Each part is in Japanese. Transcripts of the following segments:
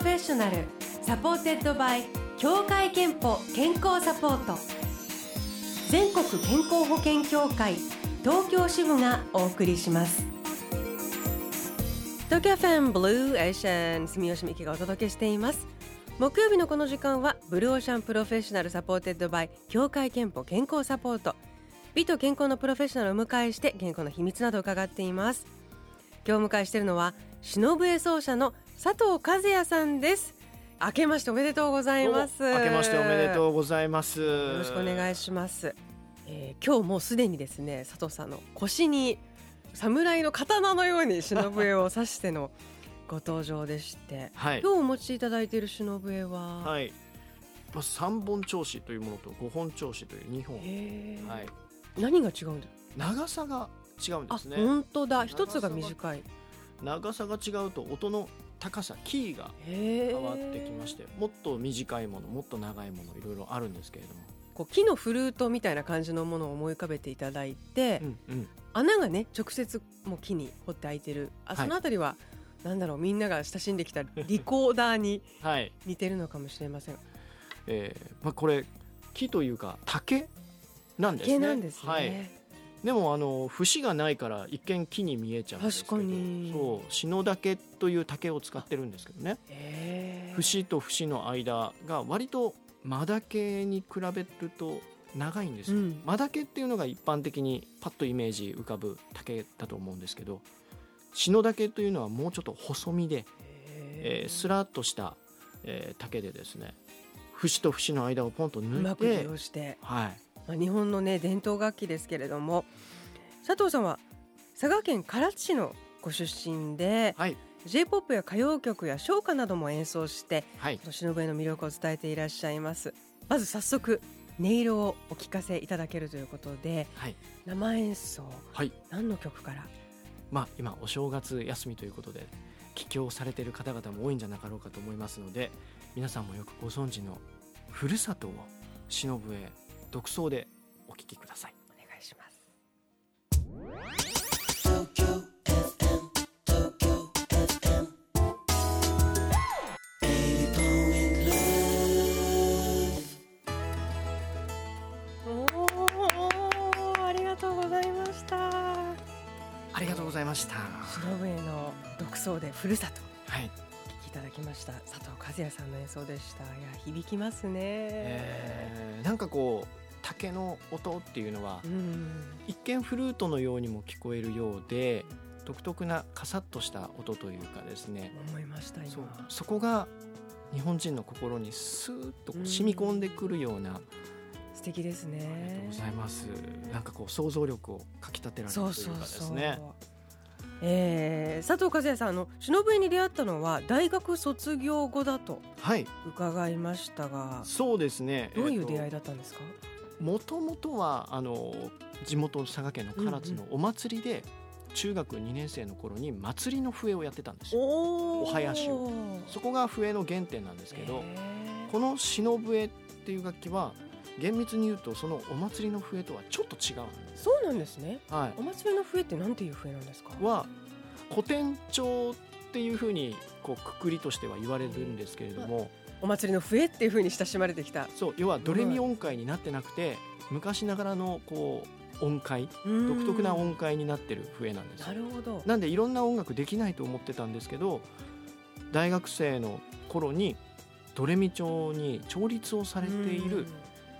ロフェッショナルサポーテッドバイ協会憲法健康サポート、全国健康保険協会東京支部がお送りします。東京 FM ブルーエーシャン、住吉美希がお届けしています。木曜日のこの時間はブルーオーシャンプロフェッショナルサポーテッドバイ協会憲法健康サポート、美と健康のプロフェッショナルを迎えして健康の秘密などを伺っています。今日お迎えしているのは篠笛奏者の佐藤和也さんです。明けましておめでとうございます。明けましておめでとうございます。よろしくお願いします。今日もうすでにですね、佐藤さんの腰に侍の刀のように篠笛を刺してのご登場でして、はい、今日お持ちいただいている篠笛は、はい、3本調子というものと5本調子という2本、はい、何が違うんですか？長さが違うんですね。あ、本当だ、一つが短い。長さが違うと音の高さ、キーが変わってきまして、もっと短いもの、もっと長いもの、いろいろあるんですけれども、こう木のフルートみたいな感じのものを思い浮かべていただいて、うんうん、穴がね、直接もう木に掘って開いてる、あ、そのあたりは、はい、なんだろう、みんなが親しんできたリコーダーに似てるのかもしれません。はい、これ木というか竹なんですね。竹なんですね。はい、でも節がないから一見木に見えちゃうんですけど、そう篠竹という竹を使ってるんですけどね、節と節の間が割と真竹に比べると長いんですよ、うん、真竹っていうのが一般的にパッとイメージ浮かぶ竹だと思うんですけど、篠竹というのはもうちょっと細身で、スラッとした、竹でですね、節と節の間をポンと抜いてうまく利用して、はい、日本の、ね、伝統楽器ですけれども、佐藤さんは佐賀県唐津市のご出身で、はい、J-POP や歌謡曲や唱歌なども演奏して、はい、篠笛の魅力を伝えていらっしゃいます。まず早速音色をお聞かせいただけるということで、はい、生演奏、はい、何の曲から？今お正月休みということで帰郷されている方々も多いんじゃなかろうかと思いますので、皆さんもよくご存知のふるさとを篠笛独奏でお聞きください。お願いします。東京 FM、 東京 FM、 ありがとうございました。ありがとうございました。篠笛の独奏でふるさと、はい、お聞きいただきました。佐藤和也さんの演奏でした。いや、響きますね。なんかこう竹の音っていうのは、うん、一見フルートのようにも聞こえるようで、独特なカサッとした音というかですね、思いました。今 そこが日本人の心にスーッと染み込んでくるような、うん、素敵ですね。ありがとうございます。なんかこう想像力をかきたてられるというかですね。そうそうそう、佐藤和也さん、篠笛に出会ったのは大学卒業後だと伺いましたが、はい、そうですね。どういう出会いだったんですか？もともとは地元佐賀県の唐津のお祭りで、うんうん、中学2年生の頃に祭りの笛をやってたんですよ。 お囃子を。そこが笛の原点なんですけど、この篠笛っていう楽器は厳密に言うとそのお祭りの笛とはちょっと違うんです。そうなんですね、はい、お祭りの笛ってなんていう笛なんですか？は古典調っていうふうにこうくくりとしては言われるんですけれども、お祭りの笛っていう風に親しまれてきた。そう、要はドレミ音階になってなくて、うん、昔ながらのこう音階、独特な音階になってる笛なんですよ。なるほど。なんでいろんな音楽できないと思ってたんですけど、大学生の頃にドレミ調に調律をされている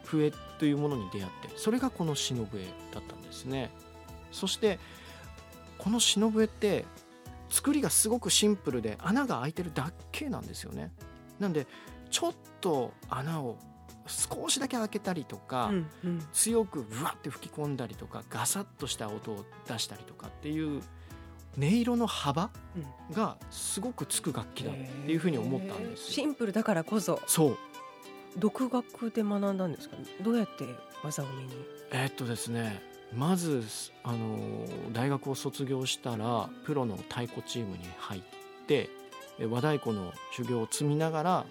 笛というものに出会って、それがこの篠笛だったんですね。そしてこの篠笛って作りがすごくシンプルで、穴が開いてるだけなんですよね。なんでちょっと穴を少しだけ開けたりとか、うんうん、強くブワッて吹き込んだりとか、ガサッとした音を出したりとかっていう音色の幅がすごくつく楽器だっていうふうに思ったんですよ。シンプルだからこそ。そう、独学で学んだんですか？どうやって技を身に？ですね、まず大学を卒業したらプロの太鼓チームに入って、和太鼓の修行を積みながら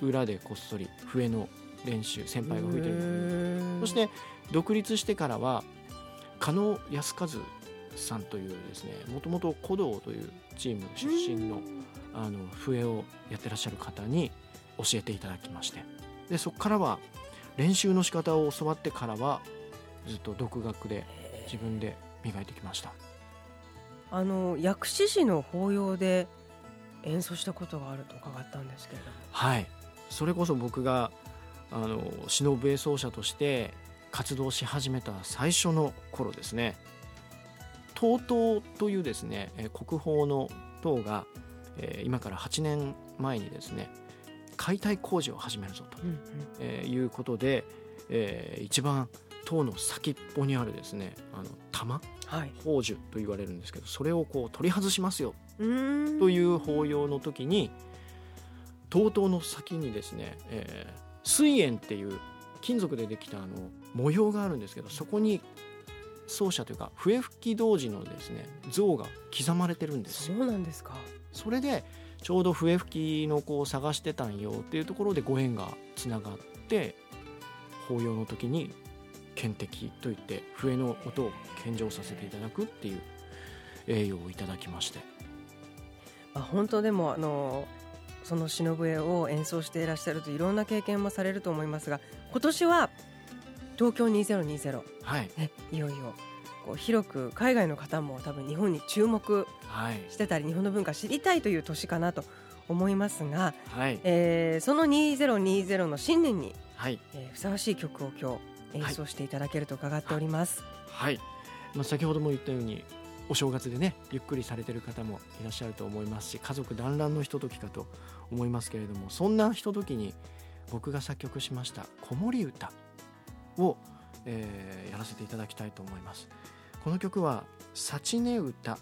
裏でこっそり笛の練習、先輩が吹いてる。そして独立してからは加納康和さんというですね、もともと鼓童というチーム出身の笛をやってらっしゃる方に教えていただきまして、でそこからは練習の仕方を教わってからはずっと独学で自分で磨いてきました。薬師寺の法要で演奏したことがあると伺ったんですけれども、はい、それこそ僕が忍ぶ演奏者として活動し始めた最初の頃ですね、東塔というですね国宝の塔が今から8年前にですね解体工事を始めるぞということで、一番塔の先っぽにあるですね玉、宝珠と言われるんですけど、それをこう取り外しますよという法要の時に、塔頭の先にですね水煙っていう金属でできた模様があるんですけど、そこに奏者というか笛吹き童子のですね像が刻まれてるんです。そうなんですか。それでちょうど笛吹きの子を探してたんよっていうところでご縁がつながって、法要の時に献滴といって笛の音を献上させていただくっていう栄養をいただきまして、本当でもその忍笛を演奏していらっしゃるといろんな経験もされると思いますが、今年は東京2020、はいね、いよいよこう広く海外の方も多分日本に注目してたり、はい、日本の文化知りたいという年かなと思いますが、はい、その2020の新年に、はい、ふさわしい曲を今日演奏していただけると伺っております。はい、はい、先ほども言ったようにお正月でねゆっくりされてる方もいらっしゃると思いますし、家族団らんのひとときかと思いますけれども、そんなひとときに僕が作曲しました子守歌を、やらせていただきたいと思います。この曲はさちね歌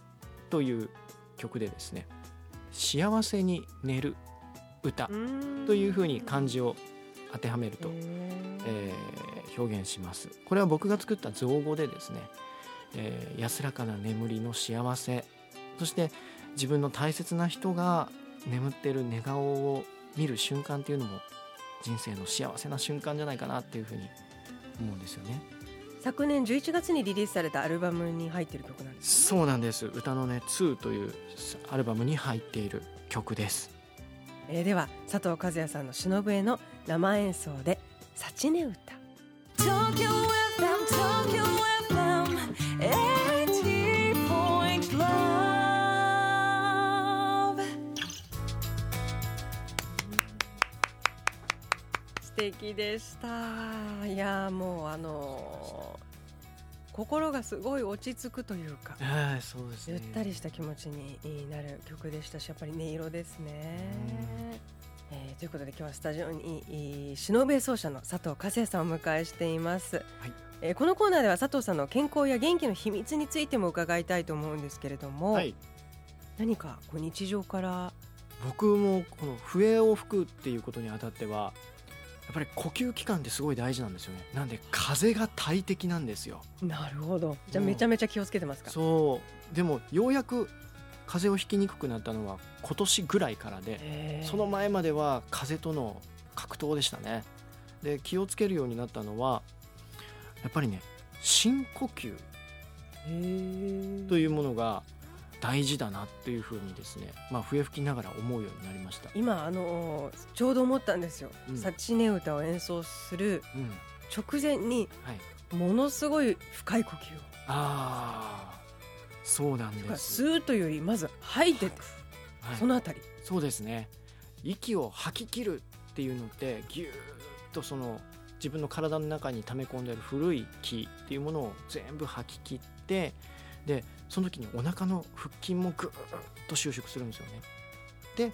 という曲でですね、幸せに寝る歌というふうに漢字を当てはめると、表現します。これは僕が作った造語でですね、安らかな眠りの幸せ、そして自分の大切な人が眠ってる寝顔を見る瞬間っていうのも人生の幸せな瞬間じゃないかなっていうふうに思うんですよね。昨年11月にリリースされたアルバムに入っている曲なんですね。そうなんです。歌のね2というアルバムに入っている曲です。では佐藤和也さんの忍笛の生演奏でさちね歌。東京 FM 80.love 素敵でした。いやもう心がすごい落ち着くというか、そうですね、ゆったりした気持ちになる曲でしたし、やっぱり音色ですね。ということで今日はスタジオに忍笛奏者の佐藤和也さんをお迎えしています、はい、このコーナーでは佐藤さんの健康や元気の秘密についても伺いたいと思うんですけれども、はい、何かこう日常から。僕もこの笛を吹くっていうことにあたってはやっぱり呼吸器官ってすごい大事なんですよね。なんで風が大敵なんですよ。なるほど。じゃあめちゃめちゃ気をつけてますか。そうでもようやく風邪をひきにくくなったのは今年ぐらいからで、その前までは風との格闘でしたね。で気をつけるようになったのはやっぱりね深呼吸というものが大事だなっていう風にですね、笛吹きながら思うようになりました。今ちょうど思ったんですよ、さちね歌を演奏する直前に、はい、ものすごい深い呼吸を。そうなんです。吸うというよりまず吐いていく、はい、そのあたり。そうですね、息を吐き切るっていうのってぎゅーっとその自分の体の中に溜め込んである古い気っていうものを全部吐き切って、でその時にお腹の腹筋もぐーっと収縮するんですよね。で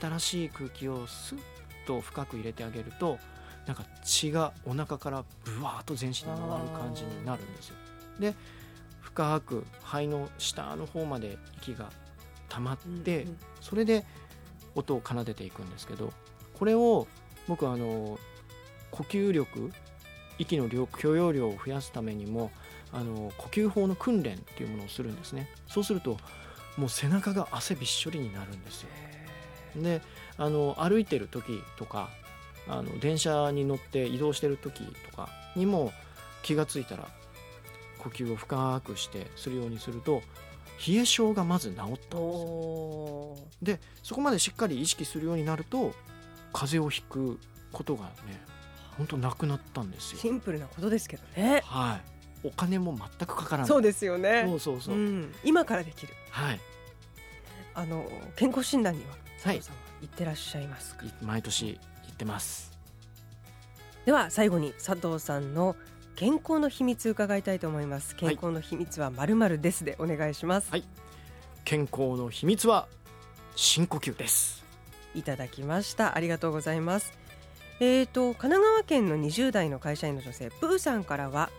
新しい空気をスッと深く入れてあげると、なんか血がお腹からブワーっと全身に回る感じになるんですよ。で深く肺の下の方まで息が溜まって、それで音を奏でていくんですけど、これを僕は呼吸力、息の許容量を増やすためにも呼吸法の訓練っていうものをするんですね。そうするともう背中が汗びっしょりになるんですよ。で歩いてる時とか電車に乗って移動してる時とかにも気がついたら呼吸を深くしてするようにすると、冷え症がまず治ったんですよ。おー。でそこまでしっかり意識するようになると風邪をひくことがね本当なくなったんですよ。シンプルなことですけどね、はい、お金も全くかからない。そうですよね。そうそうそう、うん、今からできる、はい、あの健康診断には佐藤さんは行ってらっしゃいますか？はい、毎年行ってます。では最後に佐藤さんの健康の秘密伺いたいと思います。健康の秘密は〇〇ですでお願いします。はい、健康の秘密は深呼吸です。いただきました。ありがとうございます。神奈川県の20代の会社員の女性プーさんからは、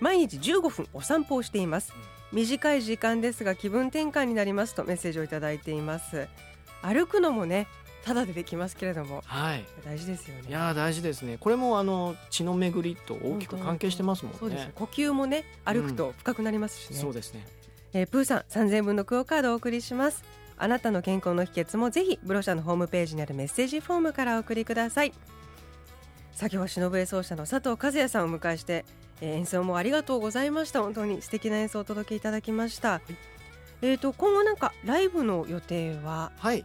毎日15分お散歩をしています。短い時間ですが気分転換になりますとメッセージをいただいています。歩くのもねただでできますけれども、はい、大事ですよね。いや大事ですね。これも血の巡りと大きく関係してますもんね。そうです。呼吸もね歩くと深くなりますしね、うん、そうですね。プーさん3000分のクオカードをお送りします。あなたの健康の秘訣もぜひブロシャのホームページにあるメッセージフォームからお送りください。さあ今日はしのぶえ奏者の佐藤和也さんをお迎えして、演奏もありがとうございました。本当に素敵な演奏をお届けいただきました。はい、今後なんかライブの予定は？はい、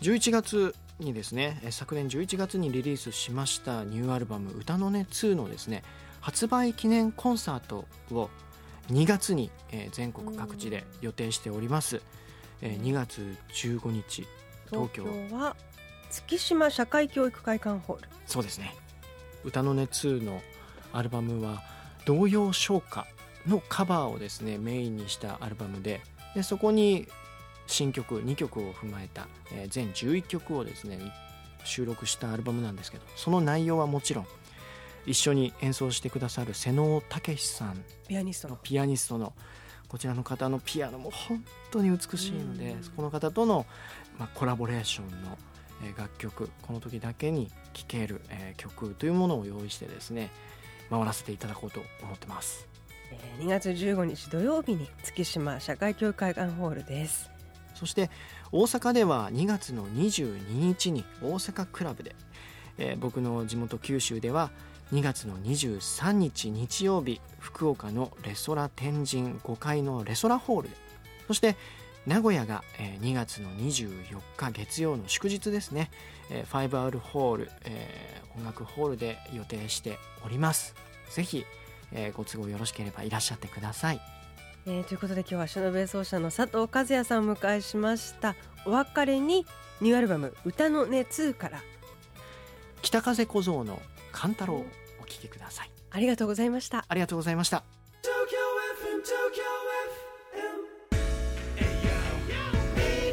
11月にですね、昨年11月にリリースしましたニューアルバム歌の音2のですね発売記念コンサートを2月に全国各地で予定しております。2月15日東京は月島社会教育会館ホール。そうですね。歌の音2のアルバムは童謡唱歌のカバーをですねメインにしたアルバム でそこに新曲2曲を踏まえた全11曲をですね収録したアルバムなんですけど、その内容はもちろん一緒に演奏してくださる瀬能武さん、ピアニストのこちらの方のピアノも本当に美しいので、この方とのコラボレーションの楽曲、この時だけに聴ける曲というものを用意してですね回らせていただこうと思ってます。2月15日土曜日に月島社会教育会館ホールです。そして大阪では2月の22日に大阪クラブで、僕の地元九州では2月の23日日曜日福岡のレソラ天神5階のレソラホールで、そして名古屋が2月の24日月曜の祝日ですね、5R ホール、音楽ホールで予定しております。ぜひご都合よろしければいらっしゃってください。ということで今日はしのぶえ奏者の佐藤和也さんを迎えしました。お別れにニューアルバム歌の音2から北風小僧の勘太郎をお聴きください。ありがとうございました。ありがとうございました。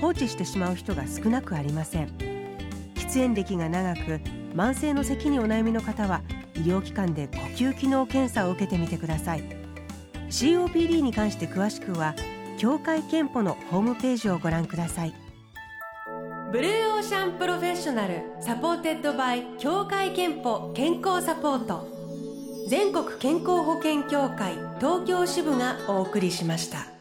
放置してしまう人が少なくありません。喫煙歴が長く慢性の咳にお悩みの方は医療機関で呼吸機能検査を受けてみてください。COPD に関して詳しくは協会憲法のホームページをご覧ください。ブルーオーシャンプロフェッショナルサポーテッドバイ協会憲法健康サポート、全国健康保険協会東京支部がお送りしました。